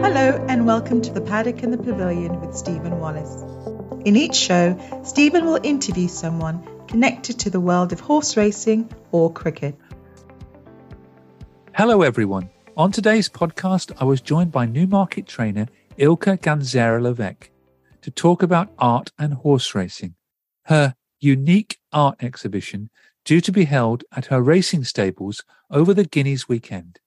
Hello and welcome to The Paddock and the Pavilion with Stephen Wallace. In each show, Stephen will interview someone connected to the world of horse racing or cricket. Hello everyone. On today's podcast, I was joined by Newmarket trainer Ilka Gansera-Leveque to talk about art and horse racing. Her unique art exhibition due to be held at her racing stables over the Guineas weekend.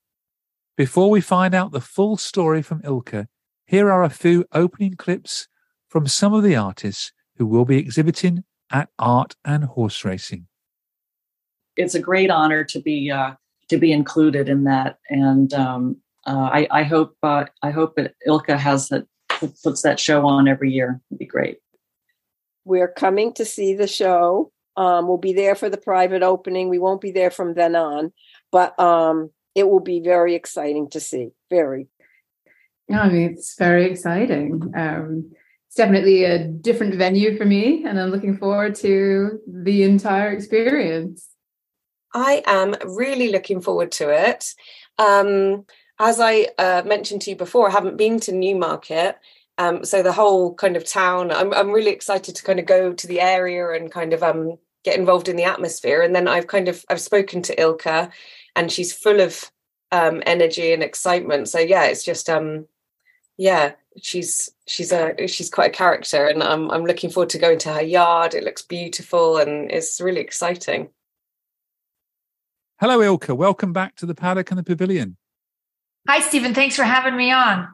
Before we find out the full story from Ilka, here are a few opening clips from some of the artists who will be exhibiting at Art and Horse Racing. It's a great honor to be included in that, and I hope that Ilka puts that show on every year. It'd be great. We're coming to see the show. We'll be there for the private opening. We won't be there from then on, but. It will be very exciting to see. Very. Yeah, I mean, it's very exciting. It's definitely a different venue for me, and I'm looking forward to the entire experience. I am really looking forward to it. As I mentioned to you before, I haven't been to Newmarket. So the whole kind of town, I'm really excited to kind of go to the area and kind of get involved in the atmosphere. And then I've spoken to Ilka, and she's full of energy and excitement. So yeah, it's just she's quite a character, and I'm looking forward to going to her yard. It looks beautiful, and it's really exciting. Hello, Ilka. Welcome back to The Paddock and the Pavilion. Hi, Stephen. Thanks for having me on.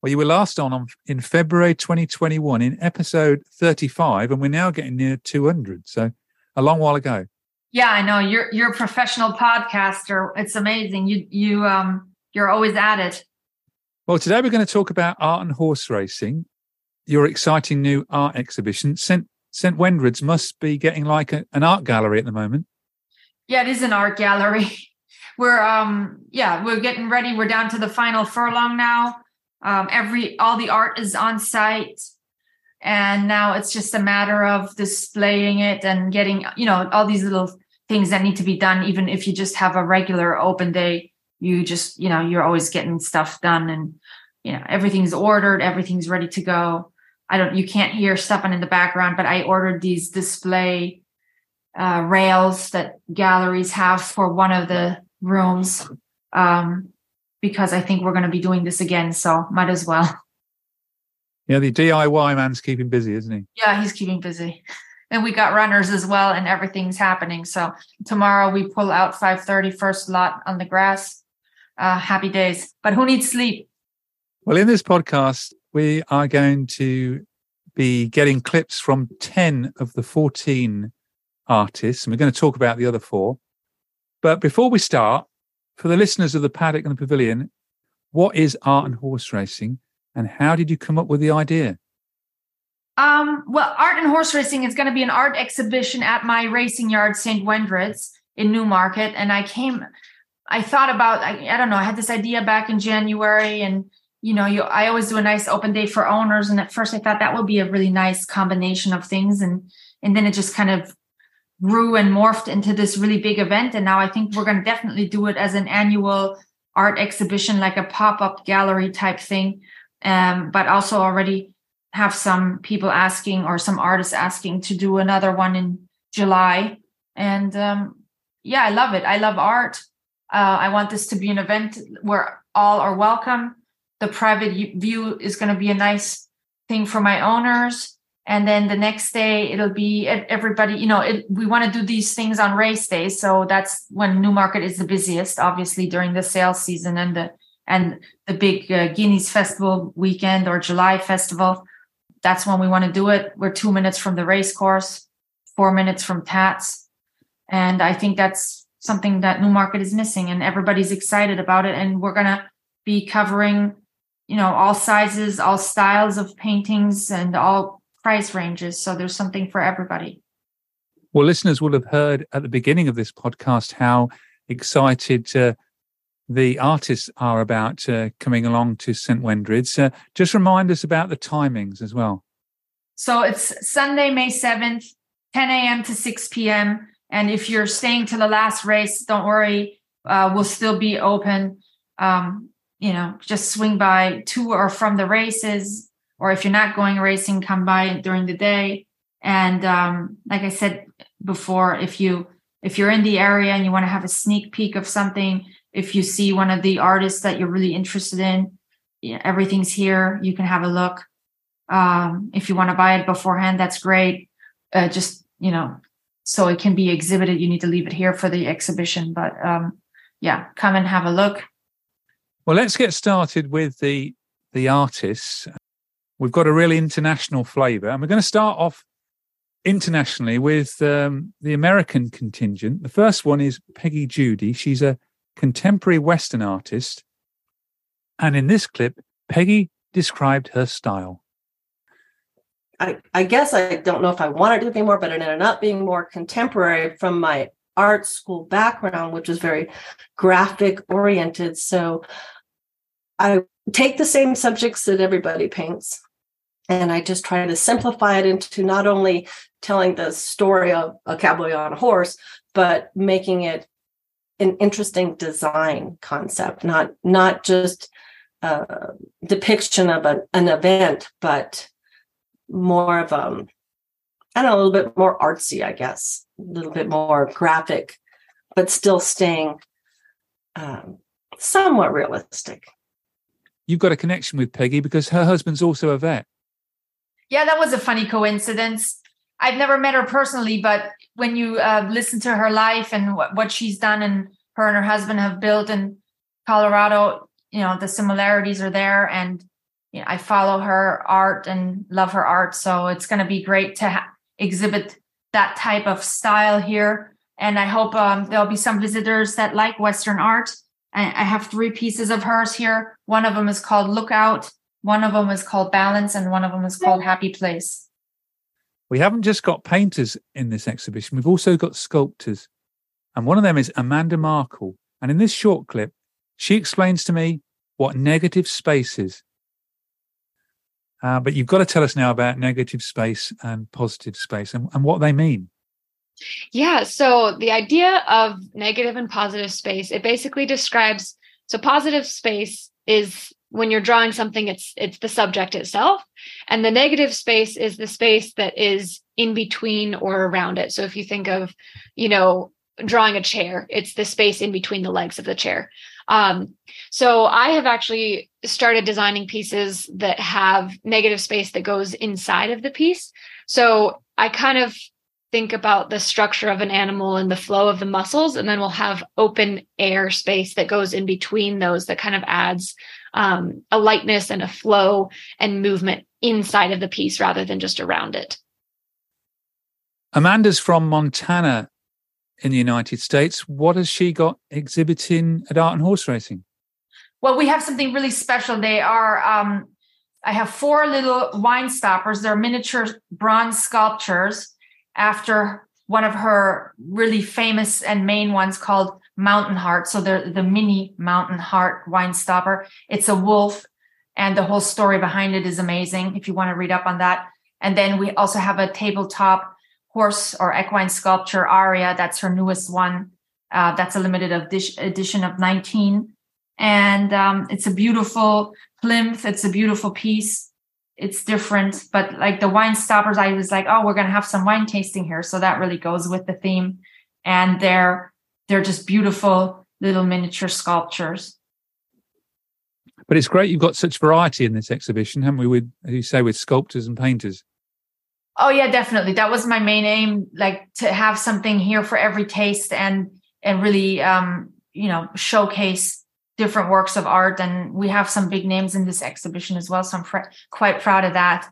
Well, you were last on in February 2021 in episode 35, and we're now getting near 200. So a long while ago. Yeah, I know. You're a professional podcaster. It's amazing. You're always at it. Well, today we're going to talk about art and horse racing. Your exciting new art exhibition. St. Wendred's must be getting like an art gallery at the moment. Yeah, it is an art gallery. We're getting ready. We're down to the final furlong now. All the art is on site. And now it's just a matter of displaying it and getting, all these little things that need to be done. Even if you just have a regular open day, you just, you're always getting stuff done, and, everything's ordered, everything's ready to go. You can't hear stuff in the background, but I ordered these display rails that galleries have for one of the rooms because I think we're going to be doing this again. So might as well. Yeah, the DIY man's keeping busy, isn't he? Yeah, he's keeping busy. And we got runners as well, and everything's happening. So tomorrow we pull out 5:30, first lot on the grass. Happy days. But who needs sleep? Well, in this podcast, we are going to be getting clips from 10 of the 14 artists, and we're going to talk about the other four. But before we start, for the listeners of The Paddock and the Pavilion, what is art and horse racing? And how did you come up with the idea? Well, art and horse racing is going to be an art exhibition at my racing yard, St. Wendred's in Newmarket. And I had this idea back in January, and, I always do a nice open day for owners. And at first I thought that would be a really nice combination of things. And then it just kind of grew and morphed into this really big event. And now I think we're going to definitely do it as an annual art exhibition, like a pop-up gallery type thing. But also already have some people asking, or some artists asking, to do another one in July. And I love it. I love art. I want this to be an event where all are welcome. The private view is going to be a nice thing for my owners. And then the next day it'll be everybody, we want to do these things on race day. So that's when Newmarket is the busiest, obviously, during the sales season and the big Guineas Festival weekend, or July Festival. That's when we want to do it. We're 2 minutes from the race course, 4 minutes from Tats. And I think that's something that Newmarket is missing, and everybody's excited about it. And we're going to be covering, you know, all sizes, all styles of paintings and all price ranges. So there's something for everybody. Well, listeners will have heard at the beginning of this podcast how excited the artists are about coming along to St. Wendred's. Just remind us about the timings as well. So it's Sunday, May 7th, 10 a.m. to 6 p.m. And if you're staying to the last race, don't worry, we'll still be open. You know, just swing by to or from the races, or if you're not going racing, come by during the day. And like I said before, if you're in the area and you want to have a sneak peek of something, if you see one of the artists that you're really interested in, yeah, everything's here. You can have a look. If you want to buy it beforehand, that's great. Just, you know, so it can be exhibited, you need to leave it here for the exhibition. But yeah, come and have a look. Well, let's get started with the artists. We've got a really international flavour, and we're going to start off internationally with the American contingent. The first one is Peggy Judy. She's a contemporary Western artist, and in this clip, Peggy described her style. I guess I don't know if I wanted to be more, but it ended up being more contemporary from my art school background, which is very graphic oriented. So I take the same subjects that everybody paints, and I just try to simplify it into not only telling the story of a cowboy on a horse, but making it an interesting design concept, not just a depiction of an event, but more of a little bit more artsy, I guess, a little bit more graphic, but still staying somewhat realistic. You've got a connection with Peggy because her husband's also a vet. Yeah, that was a funny coincidence. I've never met her personally, but when you listen to her life and what she's done, and her husband have built in Colorado, you know, the similarities are there. And you know, I follow her art and love her art. So it's going to be great to exhibit that type of style here. And I hope there'll be some visitors that like Western art. I have 3 pieces of hers here. One of them is called Lookout. One of them is called Balance, and one of them is called Happy Place. We haven't just got painters in this exhibition. We've also got sculptors. And one of them is Amanda Markle. And in this short clip, she explains to me what negative space is. But you've got to tell us now about negative space and positive space and what they mean. Yeah, so the idea of negative and positive space, it basically describes, so positive space is when you're drawing something, it's the subject itself. And the negative space is the space that is in between or around it. So if you think of, you know, drawing a chair, it's the space in between the legs of the chair. So I have actually started designing pieces that have negative space that goes inside of the piece. So I kind of think about the structure of an animal and the flow of the muscles, and then we'll have open air space that goes in between those that kind of adds a lightness and a flow and movement inside of the piece rather than just around it. Amanda's from Montana in the United States. What has she got exhibiting at Art and Horse Racing? Well, we have something really special. They are, I have 4 little wine stoppers. They're miniature bronze sculptures after one of her really famous and main ones called Mountain Heart. So they're the mini Mountain Heart wine stopper. It's a wolf, and the whole story behind it is amazing if you want to read up on that. And then we also have a tabletop horse or equine sculpture, Aria. That's her newest one. That's a limited edition of 19. And it's a beautiful plinth. It's a beautiful piece. It's different, but like the wine stoppers, I was like, oh, we're going to have some wine tasting here. So that really goes with the theme. And they're just beautiful little miniature sculptures. But it's great you've got such variety in this exhibition, haven't we, with, as you say, with sculptors and painters? Oh, yeah, definitely. That was my main aim, like to have something here for every taste and really, you know, showcase different works of art. And we have some big names in this exhibition as well. So I'm quite proud of that.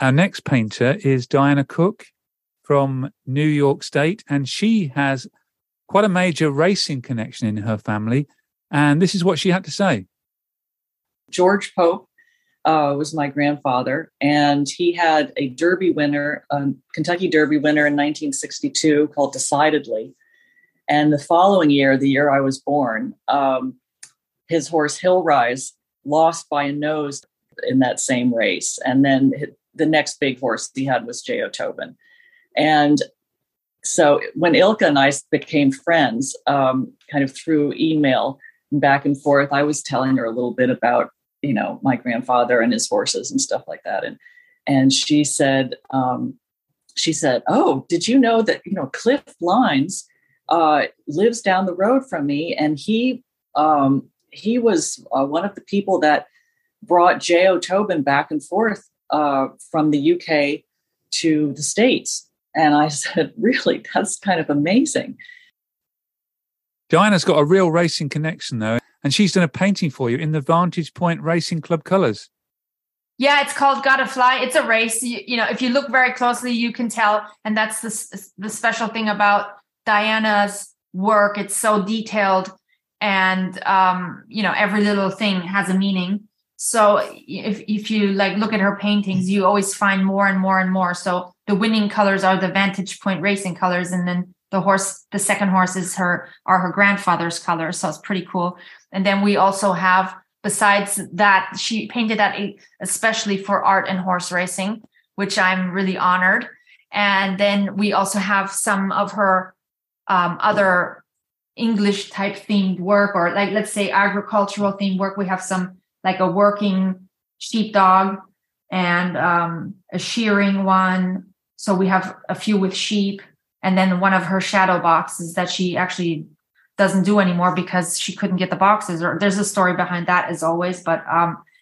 Our next painter is Diana Cook from New York State. And she has quite a major racing connection in her family. And this is what she had to say. George Pope was my grandfather, and he had a Derby winner, a Kentucky Derby winner in 1962 called Decidedly. And the following year, the year I was born, his horse Hillrise lost by a nose in that same race. And then the next big horse he had was J.O. Tobin. And so when Ilka and I became friends, kind of through email and back and forth, I was telling her a little bit about, you know, my grandfather and his horses and stuff like that. And she said, oh, did you know that, you know, Cliff Lines lives down the road from me? And he was one of the people that brought J.O. Tobin back and forth from the UK to the States. And I said, really? That's kind of amazing. Diana's got a real racing connection, though, and she's done a painting for you in the Vantage Point Racing Club Colours. Yeah, it's called Gotta Fly. It's a race. You know, if you look very closely, you can tell. And that's the special thing about Diana's work. It's so detailed, and, you know, every little thing has a meaning. So if you like look at her paintings, you always find more and more and more. So the winning colors are the Vantage Point Racing colors, and then the horse, the second horse, is her grandfather's colors. So it's pretty cool. And then we also have, besides that, she painted that especially for art and horse racing, which I'm really honored. And then we also have some of her other English type themed work, or like, let's say, agricultural themed work. We have some, like a working sheepdog and a shearing one. So we have a few with sheep, and then one of her shadow boxes that she actually doesn't do anymore because she couldn't get the boxes, or there's a story behind that as always. But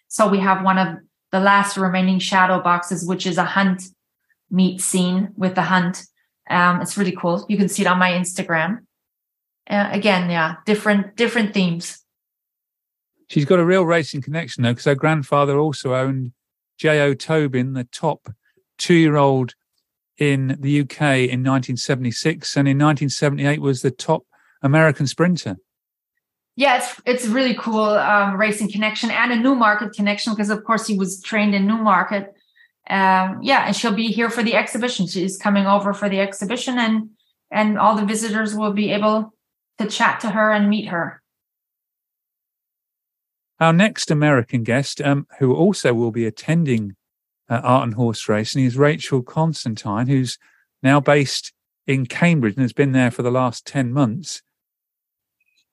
so we have one of the last remaining shadow boxes, which is a hunt meet scene with the hunt. It's really cool. You can see it on my Instagram. Again, yeah, different themes. She's got a real racing connection, though, because her grandfather also owned J.O. Tobin, the top 2-year-old in the UK in 1976, and in 1978 was the top American sprinter. Yeah, it's really cool racing connection, and a Newmarket connection, because, of course, he was trained in Newmarket. Yeah, and she'll be here for the exhibition. She's coming over for the exhibition, and all the visitors will be able to chat to her and meet her. Our next American guest, who also will be attending Art and Horse Racing, is Rachel Constantine, who's now based in Cambridge and has been there for the last 10 months.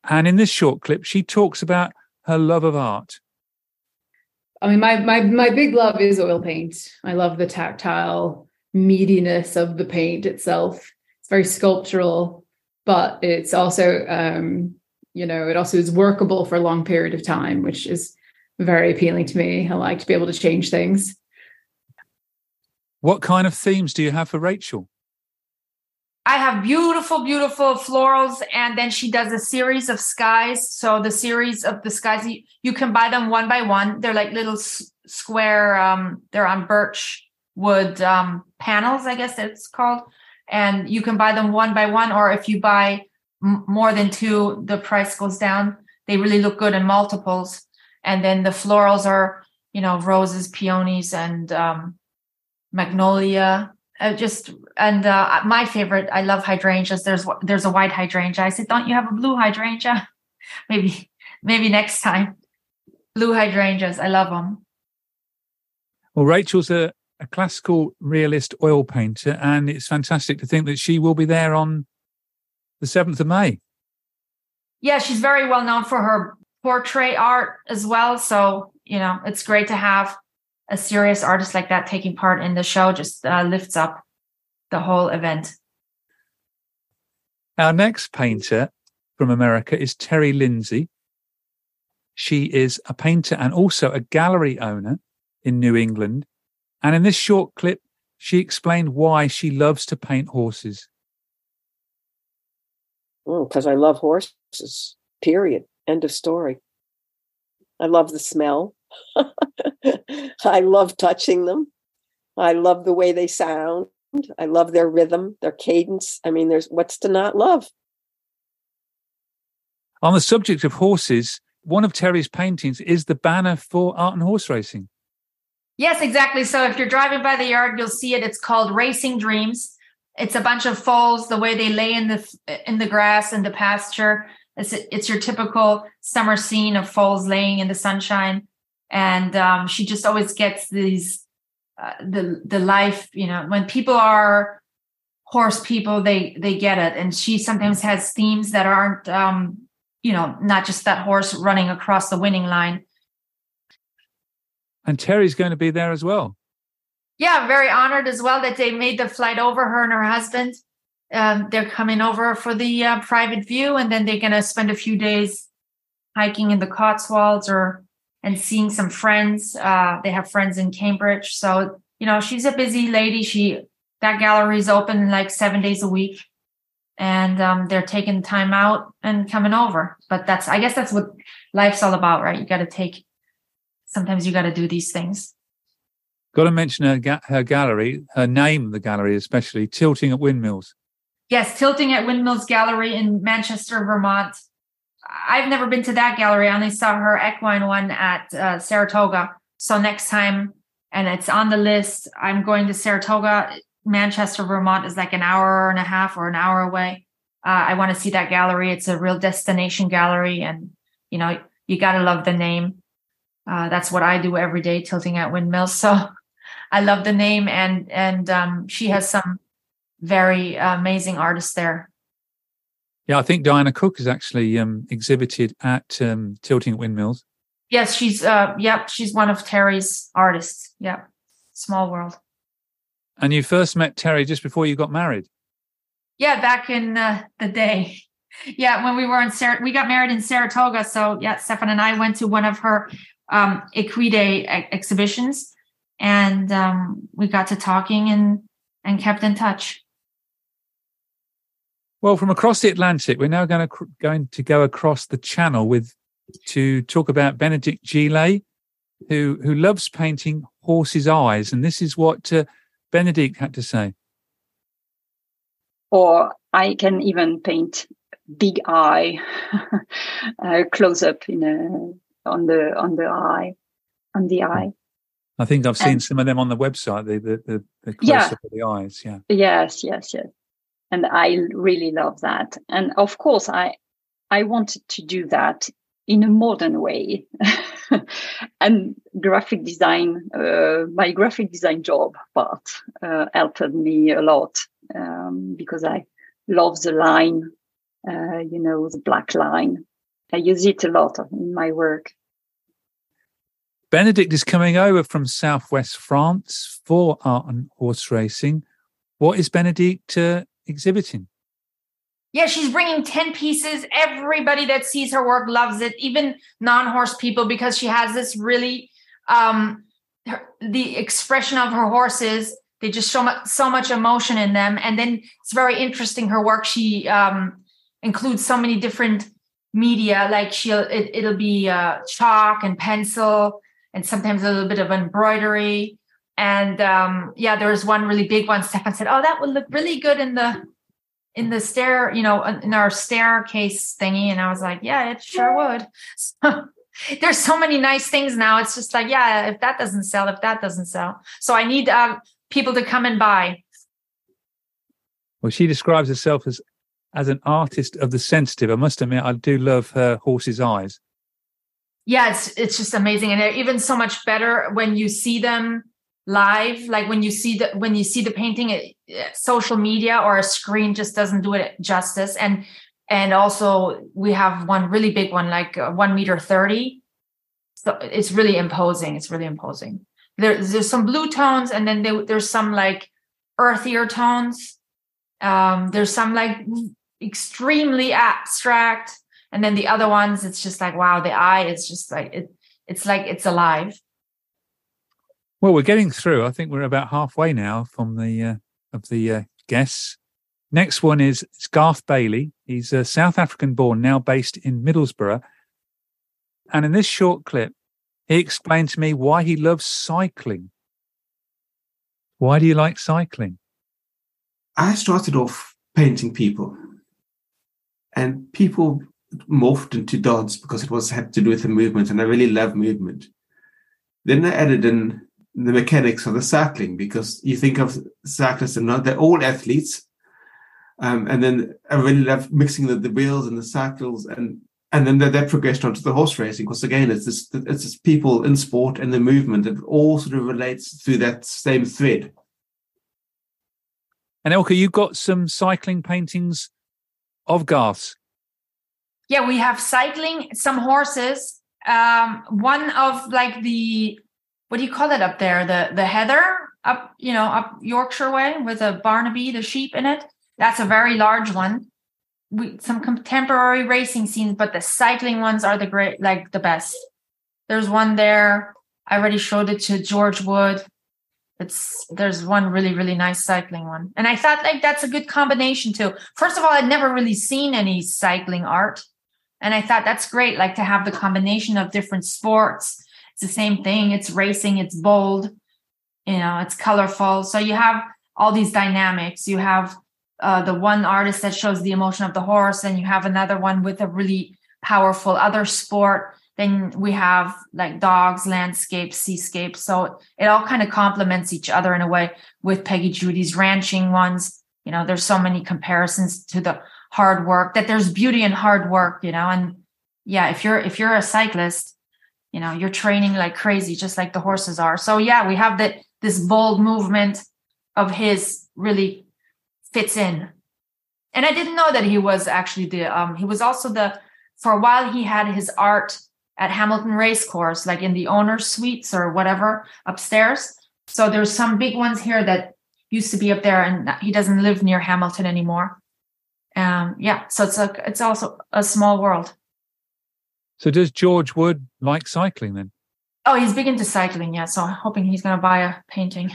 And in this short clip, she talks about her love of art. I mean, my big love is oil paint. I love the tactile meatiness of the paint itself. It's very sculptural, but it's also... you know, it also is workable for a long period of time, which is very appealing to me. I like to be able to change things. What kind of themes do you have for Rachel? I have beautiful, beautiful florals, and then she does a series of skies. So the series of the skies, you can buy them one by one. They're like little square, they're on birch wood panels, I guess it's called. And you can buy them one by one, or if you buy more than two, the price goes down. They really look good in multiples. And then the florals are, you know, roses, peonies, and magnolia. My favorite, I love hydrangeas. There's a white hydrangea. I said, don't you have a blue hydrangea? Maybe next time. Blue hydrangeas, I love them. Well, Rachel's a classical realist oil painter, and it's fantastic to think that she will be there on the 7th of May. Yeah, she's very well known for her portrait art as well. So, you know, it's great to have a serious artist like that taking part in the show. Just lifts up the whole event. Our next painter from America is Terry Lindsay. She is a painter and also a gallery owner in New England. And in this short clip, she explained why she loves to paint horses. Because I love horses, period. End of story. I love the smell. I love touching them. I love the way they sound. I love their rhythm, their cadence. I mean, there's what's to not love? On the subject of horses, one of Terry's paintings is the banner for Art and Horse Racing. Yes, exactly. So if you're driving by the yard, you'll see it. It's called Racing Dreams. It's a bunch of foals, the way they lay in the grass and the pasture. It's your typical summer scene of foals laying in the sunshine. And she just always gets these, the life, you know, when people are horse people, they get it. And she sometimes has themes that aren't, you know, not just that horse running across the winning line. And Terry's going to be there as well. Yeah, very honored as well that they made the flight over, her and her husband. They're coming over for the private view, and then they're going to spend a few days hiking in the Cotswolds and seeing some friends. They have friends in Cambridge. So, you know, she's a busy lady. That gallery is open like 7 days a week, and they're taking time out and coming over. But I guess that's what life's all about, right? Sometimes you got to do these things. Got to mention her gallery, her name, the gallery especially, Tilting at Windmills. Yes, Tilting at Windmills Gallery in Manchester, Vermont. I've never been to that gallery. I only saw her equine one at Saratoga. So next time, and it's on the list, I'm going to Saratoga. Manchester, Vermont is like an hour and a half or an hour away. I want to see that gallery. It's a real destination gallery. And, you know, you got to love the name. That's what I do every day, Tilting at Windmills. So I love the name. And she has some very amazing artists there. Yeah, I think Diana Cook is actually exhibited at Tilting at Windmills. Yes, she's one of Terry's artists. Yeah, small world. And you first met Terry just before you got married. Yeah, back in the day. Yeah, when we were we got married in Saratoga. So yeah, Stefan and I went to one of her Equide exhibitions, and we got to talking and kept in touch. Well, from across the Atlantic, we're now going to go across the channel to talk about Benedict Gillet, who loves painting horses' eyes, and this is what Benedict had to say. Or I can even paint big eye, close up on the eye. I think I've seen some of them on the website. The close up of the eyes. Yeah. Yes. And I really love that. And of course, I wanted to do that in a modern way. And graphic design, my graphic design job part helped me a lot because I love the line, the black line. I use it a lot in my work. Benedict is coming over from southwest France for Art and Horse Racing. What is Benedict exhibiting? Yeah, she's bringing 10 pieces. Everybody that sees her work loves it, even non-horse people, because she has this really, the expression of her horses, they just show so much emotion in them. And then it's very interesting, her work. She includes so many different media, like it'll be chalk and pencil and sometimes a little bit of embroidery. And there was one really big one. Stefan said, "Oh, that would look really good in the stair, in our staircase thingy." And I was like, "Yeah, it sure would." So, there's so many nice things now. It's just like, yeah, if that doesn't sell. So I need people to come and buy. Well, she describes herself as an artist of the sensitive. I must admit, I do love her horse's eyes. Yeah, it's just amazing, and they're even so much better when you see them live. Like when you see the painting, social media or a screen just doesn't do it justice. And also we have one really big one, like 1.30 meters. So it's really imposing. There's some blue tones, and then there's some like earthier tones. There's some like extremely abstract, and then the other ones, it's just like, wow, the eye is just like, it's like it's alive. Well, we're getting through. I think we're about halfway now from the guests. Next one is Garth Bailey. He's a South African born, now based in Middlesbrough. And in this short clip, he explained to me why he loves cycling. Why do you like cycling? I started off painting people, and people morphed into dots because it was had to do with the movement, and I really love movement. Then I added in the mechanics of the cycling, because you think of cyclists and not, they're all athletes. And then I really love mixing the wheels and the cycles, and then that progressed onto the horse racing, because again, it's this people in sport and the movement. It all sort of relates through that same thread. And Ilka, you've got some cycling paintings of Garth's. Yeah, we have cycling, some horses. One of like the, what do you call it up there? The heather up, up Yorkshire way with a Barnaby, the sheep in it. That's a very large one. Some contemporary racing scenes, but the cycling ones are the great, like the best. There's one there. I already showed it to George Wood. There's one really, really nice cycling one. And I thought like that's a good combination too. First of all, I'd never really seen any cycling art. And I thought that's great, like to have the combination of different sports. It's the same thing. It's racing. It's bold. It's colorful. So you have all these dynamics. You have the one artist that shows the emotion of the horse, and you have another one with a really powerful other sport. Then we have like dogs, landscapes, seascapes. So it all kind of complements each other in a way with Peggy Judy's ranching ones. There's so many comparisons to the hard work, that there's beauty in hard work, and yeah, if you're a cyclist, you're training like crazy, just like the horses are. So yeah, we have this bold movement of his really fits in. And I didn't know that he was actually he was also for a while he had his art at Hamilton Racecourse, like in the owner's suites or whatever upstairs. So there's some big ones here that used to be up there, and he doesn't live near Hamilton anymore. So it's also a small world. So does George Wood like cycling then? Oh, he's big into cycling, yeah. So I'm hoping he's going to buy a painting.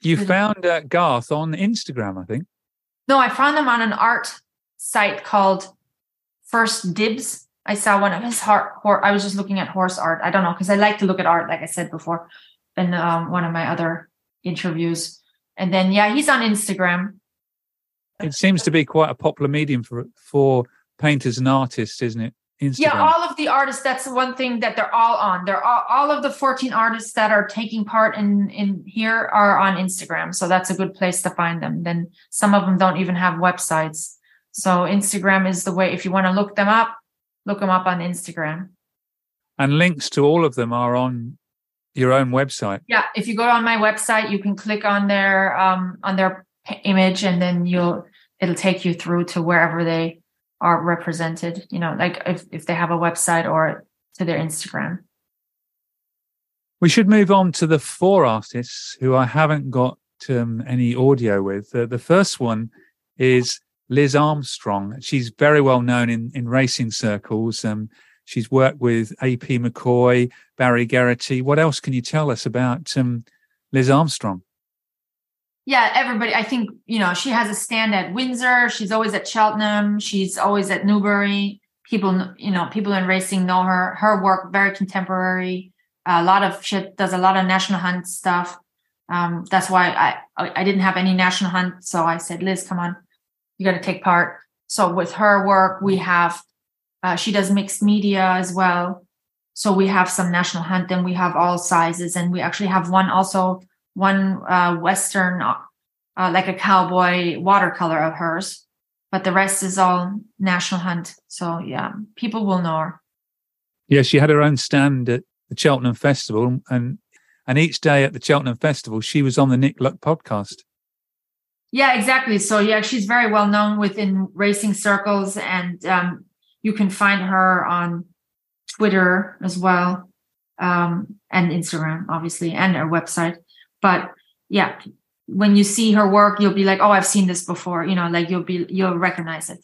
You found Garth on Instagram, I think. No, I found him on an art site called First Dibs. I saw one of his I was just looking at horse art. I don't know, because I like to look at art, like I said before, in one of my other interviews. And then, yeah, he's on Instagram. It seems to be quite a popular medium for painters and artists, isn't it? Instagram. Yeah, all of the artists, that's the one thing that they're all on. They're all of the 14 artists that are taking part in here are on Instagram. So that's a good place to find them. Then some of them don't even have websites. So Instagram is the way. If you want to look them up, on Instagram. And links to all of them are on your own website. Yeah, if you go on my website, you can click on their image, and then it'll take you through to wherever they are represented, like if they have a website or to their Instagram. We should move on to the four artists who I haven't got any audio with. The first one is Liz Armstrong. She's very well known in racing circles. She's worked with AP McCoy, Barry Geraghty. What else can you tell us about Liz Armstrong? Yeah, everybody, I think, she has a stand at Windsor. She's always at Cheltenham. She's always at Newbury. People, people in racing know her. Her work, very contemporary. Does a lot of National Hunt stuff. That's why I didn't have any National Hunt. So I said, Liz, come on, you got to take part. So with her work, we have, she does mixed media as well. So we have some National Hunt, and we have all sizes. And we actually have one Western, like a cowboy watercolor of hers, but the rest is all National Hunt. So yeah, people will know her. Yeah, she had her own stand at the Cheltenham Festival, and each day at the Cheltenham Festival, she was on the Nick Luck podcast. Yeah, exactly. So yeah, she's very well known within racing circles, and you can find her on Twitter as well, and Instagram, obviously, and her website. But yeah, when you see her work, you'll be like, oh, I've seen this before, like you'll recognize it.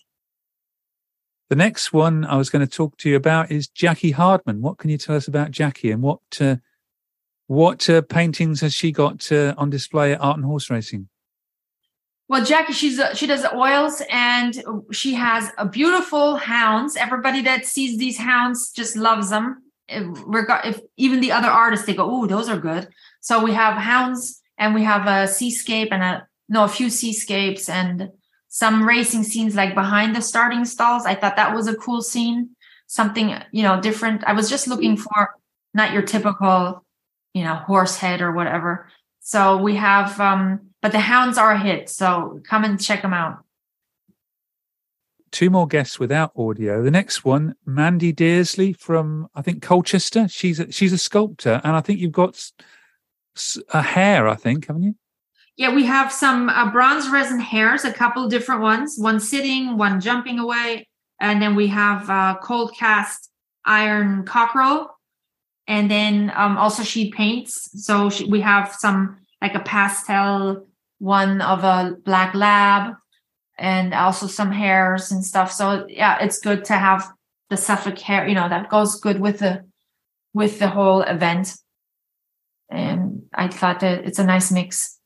The next one I was going to talk to you about is Jackie Hardman. What can you tell us about Jackie, and what paintings has she got on display at Art and Horse Racing? Well, Jackie, she does oils, and she has a beautiful hounds. Everybody that sees these hounds just loves them. If even the other artists, they go, oh, those are good. So we have hounds, and we have a seascape, and a few seascapes, and some racing scenes like behind the starting stalls. I thought that was a cool scene, something, you know, different. I was just looking for not your typical, you know, horse head or whatever. So we have, but the hounds are a hit. So come and check them out. Two more guests without audio. The next one, Mandy Dearsley from, I think, Colchester. She's a sculptor, and I think you've got a hair, I think, haven't you? Yeah, we have some bronze resin hairs, a couple of different ones, one sitting, one jumping away. And then we have cold cast iron cockerel. And then also she paints. So we have some, like a pastel one of a black lab, and also some hairs and stuff. So yeah, it's good to have the Suffolk hair, you know, that goes good with the whole event. And I thought that it's a nice mix.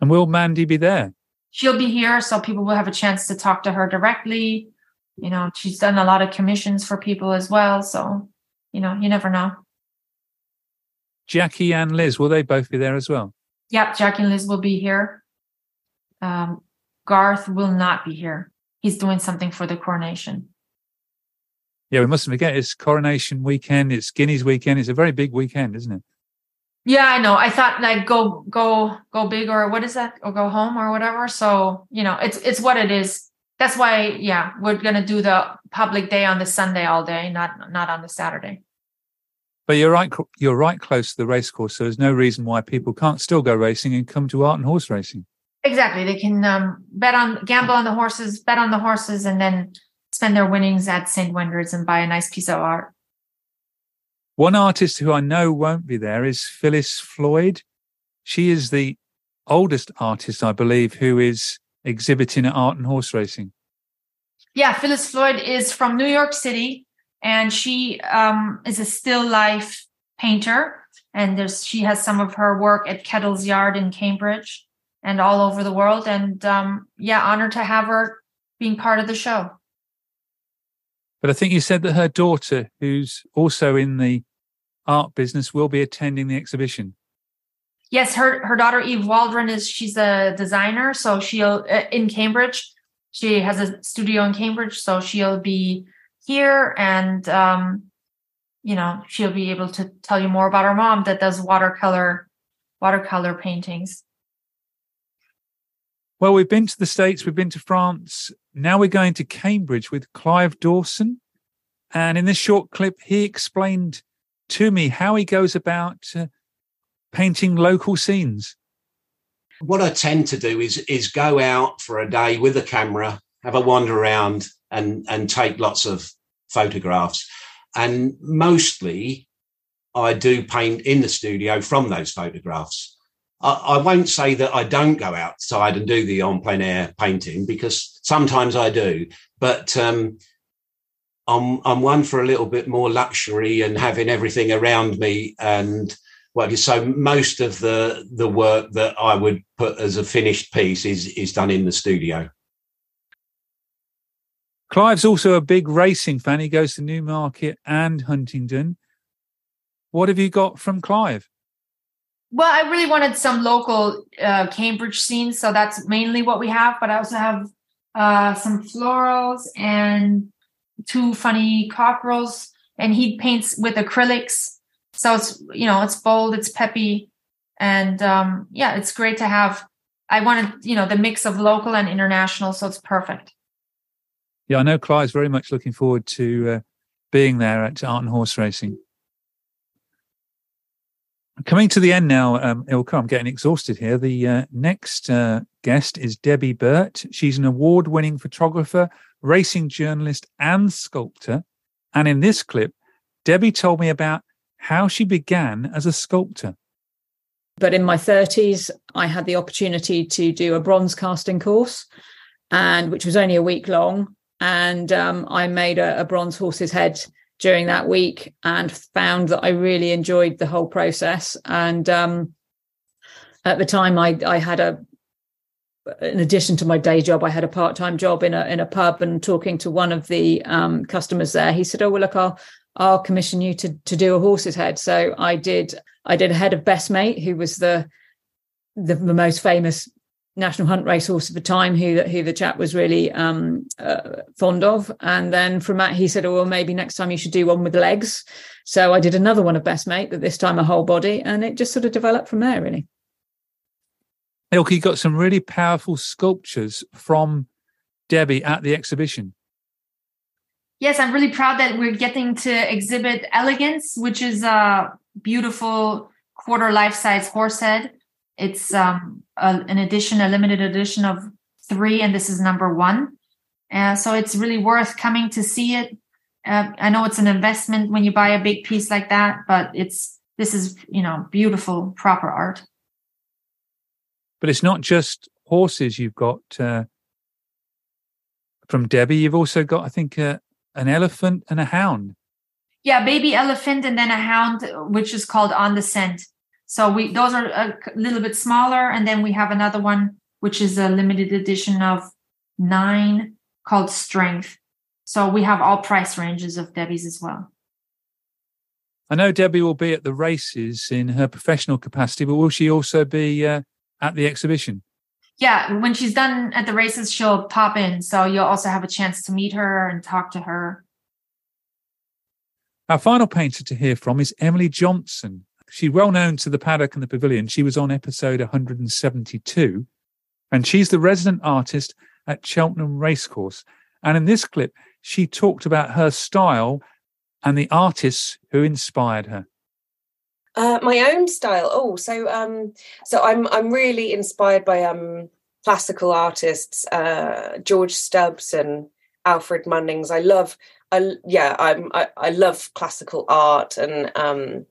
And will Mandy be there? She'll be here, so people will have a chance to talk to her directly. You know, she's done a lot of commissions for people as well. So, you know, you never know. Jackie and Liz, will they both be there as well? Yep, Jackie and Liz will be here. Garth will not be here. He's doing something for the coronation. Yeah, we mustn't forget it's coronation weekend. It's Guineas weekend. It's a very big weekend, isn't it? Yeah, I know. I thought like go big, or what is that? Or go home or whatever. So, you know, it's what it is. That's why, yeah, we're going to do the public day on the Sunday all day, not on the Saturday. But you're right close to the race course. So there's no reason why people can't still go racing and come to Art and Horse Racing. Exactly. They can gamble on the horses, and then spend their winnings at St. Wendred's and buy a nice piece of art. One artist who I know won't be there is Phyllis Floyd. She is the oldest artist, I believe, who is exhibiting at Art and Horse Racing. Yeah, Phyllis Floyd is from New York City, and she is a still life painter. And she has some of her work at Kettle's Yard in Cambridge. And all over the world. And yeah, honored to have her being part of the show. But I think you said that her daughter, who's also in the art business, will be attending the exhibition. Yes, her daughter, Eve Waldron, she's a designer. So she'll, in Cambridge, she has a studio in Cambridge. So she'll be here, and, you know, she'll be able to tell you more about her mom that does watercolor paintings. Well, we've been to the States, we've been to France. Now we're going to Cambridge with Clive Dawson. And in this short clip, he explained to me how he goes about painting local scenes. What I tend to do is go out for a day with a camera, have a wander around and take lots of photographs. And mostly I do paint in the studio from those photographs. I won't say that I don't go outside and do the en plein air painting, because sometimes I do, but I'm one for a little bit more luxury and having everything around me. And well, so most of the work that I would put as a finished piece is done in the studio. Clive's also a big racing fan. He goes to Newmarket and Huntingdon. What have you got from Clive? Well, I really wanted some local Cambridge scenes, so that's mainly what we have. But I also have some florals and two funny cockerels, and he paints with acrylics. So it's, you know, it's bold, it's peppy, and yeah, it's great to have. I wanted, you know, the mix of local and international, so it's perfect. Yeah, I know Clive's very much looking forward to being there at Art and Horse Racing. Coming to the end now, Ilka, I'm getting exhausted here. The next guest is Debbie Burt. She's an award-winning photographer, racing journalist, and sculptor. And in this clip, Debbie told me about how she began as a sculptor. But in my 30s, I had the opportunity to do a bronze casting course, and which was only a week long. And I made a bronze horse's head during that week, and found that I really enjoyed the whole process. And at the time, I had in addition to my day job, I had a part-time job in a pub, and talking to one of the customers there, he said, "Oh, well, look, I'll commission you to do a horse's head." So I did a head of Best Mate, who was the most famous national hunt racehorse at the time, who the chap was really fond of. And then from that, he said, oh, well, maybe next time you should do one with legs. So I did another one of Best Mate, but this time a whole body. And it just sort of developed from there, really. Ilka, you got some really powerful sculptures from Debbie at the exhibition. Yes, I'm really proud that we're getting to exhibit Elegance, which is a beautiful quarter life-size horse head. It's an edition, a limited edition of 3, and this is number 1. So it's really worth coming to see it. I know it's an investment when you buy a big piece like that, but this is, you know, beautiful, proper art. But it's not just horses you've got from Debbie. You've also got, I think, an elephant and a hound. Yeah, baby elephant and then a hound, which is called On the Scent. So those are a little bit smaller. And then we have another one, which is a limited edition of 9 called Strength. So we have all price ranges of Debbie's as well. I know Debbie will be at the races in her professional capacity, but will she also be at the exhibition? Yeah, when she's done at the races, she'll pop in. So you'll also have a chance to meet her and talk to her. Our final painter to hear from is Emily Johnson. She's well known to The Paddock and the Pavilion. She was on episode 172, and she's the resident artist at Cheltenham Racecourse. And in this clip, she talked about her style and the artists who inspired her. My own style. So I'm really inspired by classical artists, George Stubbs and Alfred Munnings. I love classical art and.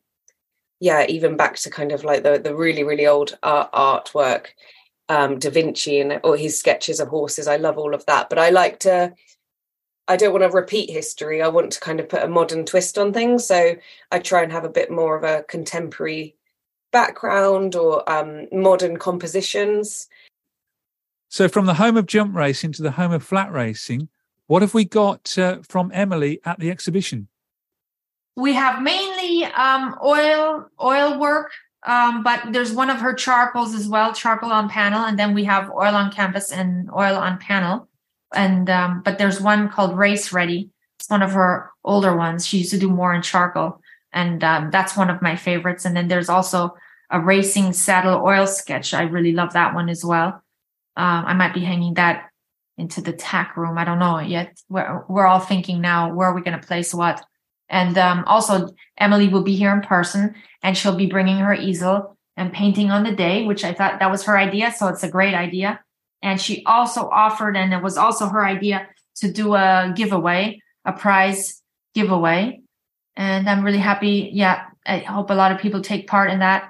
Even back to kind of like the really, really old artwork, Da Vinci and all his sketches of horses. I love all of that. But I don't want to repeat history. I want to kind of put a modern twist on things. So I try and have a bit more of a contemporary background or modern compositions. So from the home of jump racing to the home of flat racing, what have we got from Emily at the exhibition? We have mainly oil work, but there's one of her charcoals as well, charcoal on panel, and then we have oil on canvas and oil on panel. And but there's one called Race Ready. It's one of her older ones. She used to do more in charcoal, and that's one of my favorites. And then there's also a racing saddle oil sketch. I really love that one as well. I might be hanging that into the tack room. I don't know yet. We're all thinking now, where are we going to place what? And also, Emily will be here in person, and she'll be bringing her easel and painting on the day, which I thought that was her idea. So it's a great idea. And she also offered, and it was also her idea, to do a prize giveaway. And I'm really happy. Yeah, I hope a lot of people take part in that.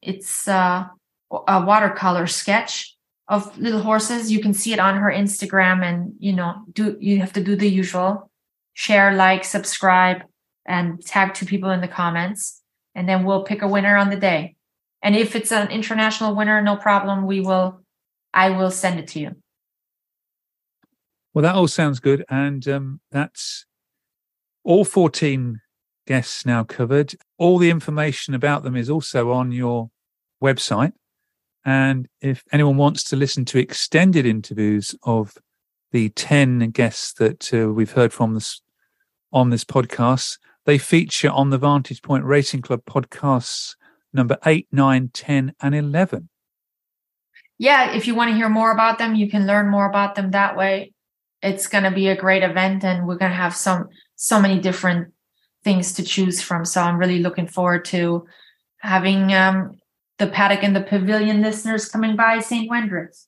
It's a watercolor sketch of little horses. You can see it on her Instagram, and, you know, you have to do the usual. Share, like, subscribe, and tag 2 people in the comments. And then we'll pick a winner on the day. And if it's an international winner, no problem. I will send it to you. Well, that all sounds good. And that's all 14 guests now covered. All the information about them is also on your website. And if anyone wants to listen to extended interviews of the 10 guests that we've heard from on this podcast, they feature on the Vantage Point Racing Club podcasts number 8, 9, 10 and 11. Yeah, if you want to hear more about them, you can learn more about them that way. It's going to be a great event, and we're going to have so many different things to choose from. So I'm really looking forward to having the Paddock and the Pavilion listeners coming by St. Wendred's.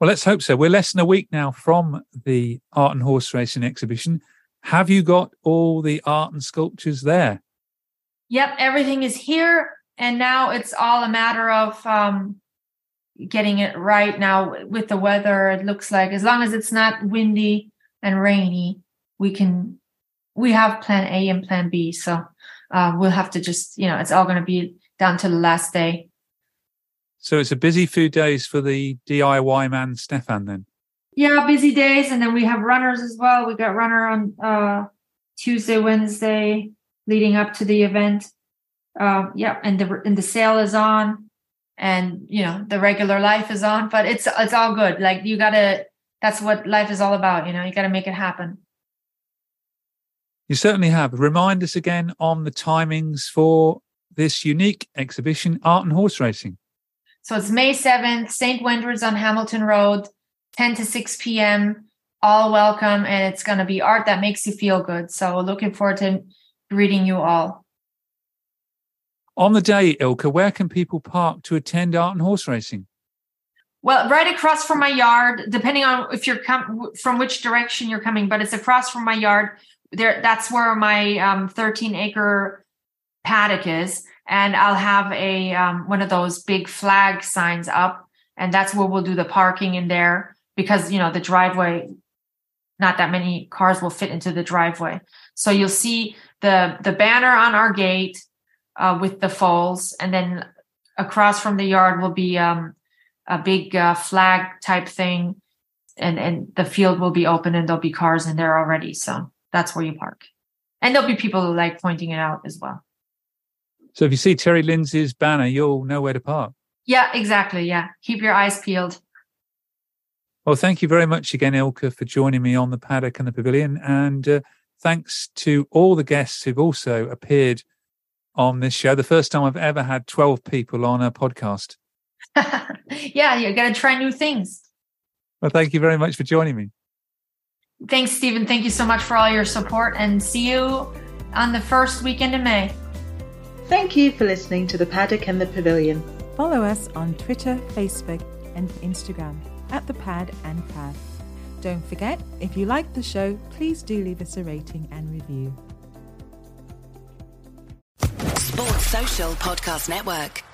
Well, let's hope so. We're less than a week now from the Art and Horse Racing exhibition. Have you got all the art and sculptures there? Yep, everything is here. And now it's all a matter of getting it right now with the weather. It looks like, as long as it's not windy and rainy, we have plan A and plan B. So we'll have to just, you know, it's all going to be down to the last day. So it's a busy few days for the DIY man, Stefan, then? Yeah, busy days. And then we have runners as well. We got runner on Tuesday, Wednesday, leading up to the event. And the sale is on. and, you know, the regular life is on, but it's all good. Like, you gotta, that's what life is all about. You know, you gotta make it happen. You certainly have. Remind us again on the timings for this unique exhibition, Art and Horse Racing. So it's May 7th, St. Wendred's on Hamilton Road, 10 to 6 p.m., all welcome, and it's going to be art that makes you feel good. So looking forward to greeting you all. On the day, Ilka, where can people park to attend Art and Horse Racing? Well, right across from my yard, depending on if you're from which direction you're coming, but it's across from my yard. There, that's where my 13-acre paddock is, and I'll have a one of those big flag signs up, and that's where we'll do the parking in there, because, you know, the driveway, not that many cars will fit into the driveway. So you'll see the banner on our gate with the foals, and then across from the yard will be a big flag type thing, and the field will be open, and there'll be cars in there already, so that's where you park. And there'll be people like pointing it out as well. So if you see Terry Lindsay's banner, you'll know where to park. Yeah, exactly. Yeah. Keep your eyes peeled. Well, thank you very much again, Ilka, for joining me on The Paddock and the Pavilion. And thanks to all the guests who've also appeared on this show. The first time I've ever had 12 people on a podcast. Yeah, you got to try new things. Well, thank you very much for joining me. Thanks, Stephen. Thank you so much for all your support, and see you on the first weekend of May. Thank you for listening to The Paddock and the Pavilion. Follow us on Twitter, Facebook and Instagram at The Pad and Pav. Don't forget, if you like the show, please do leave us a rating and review. Sports Social Podcast Network.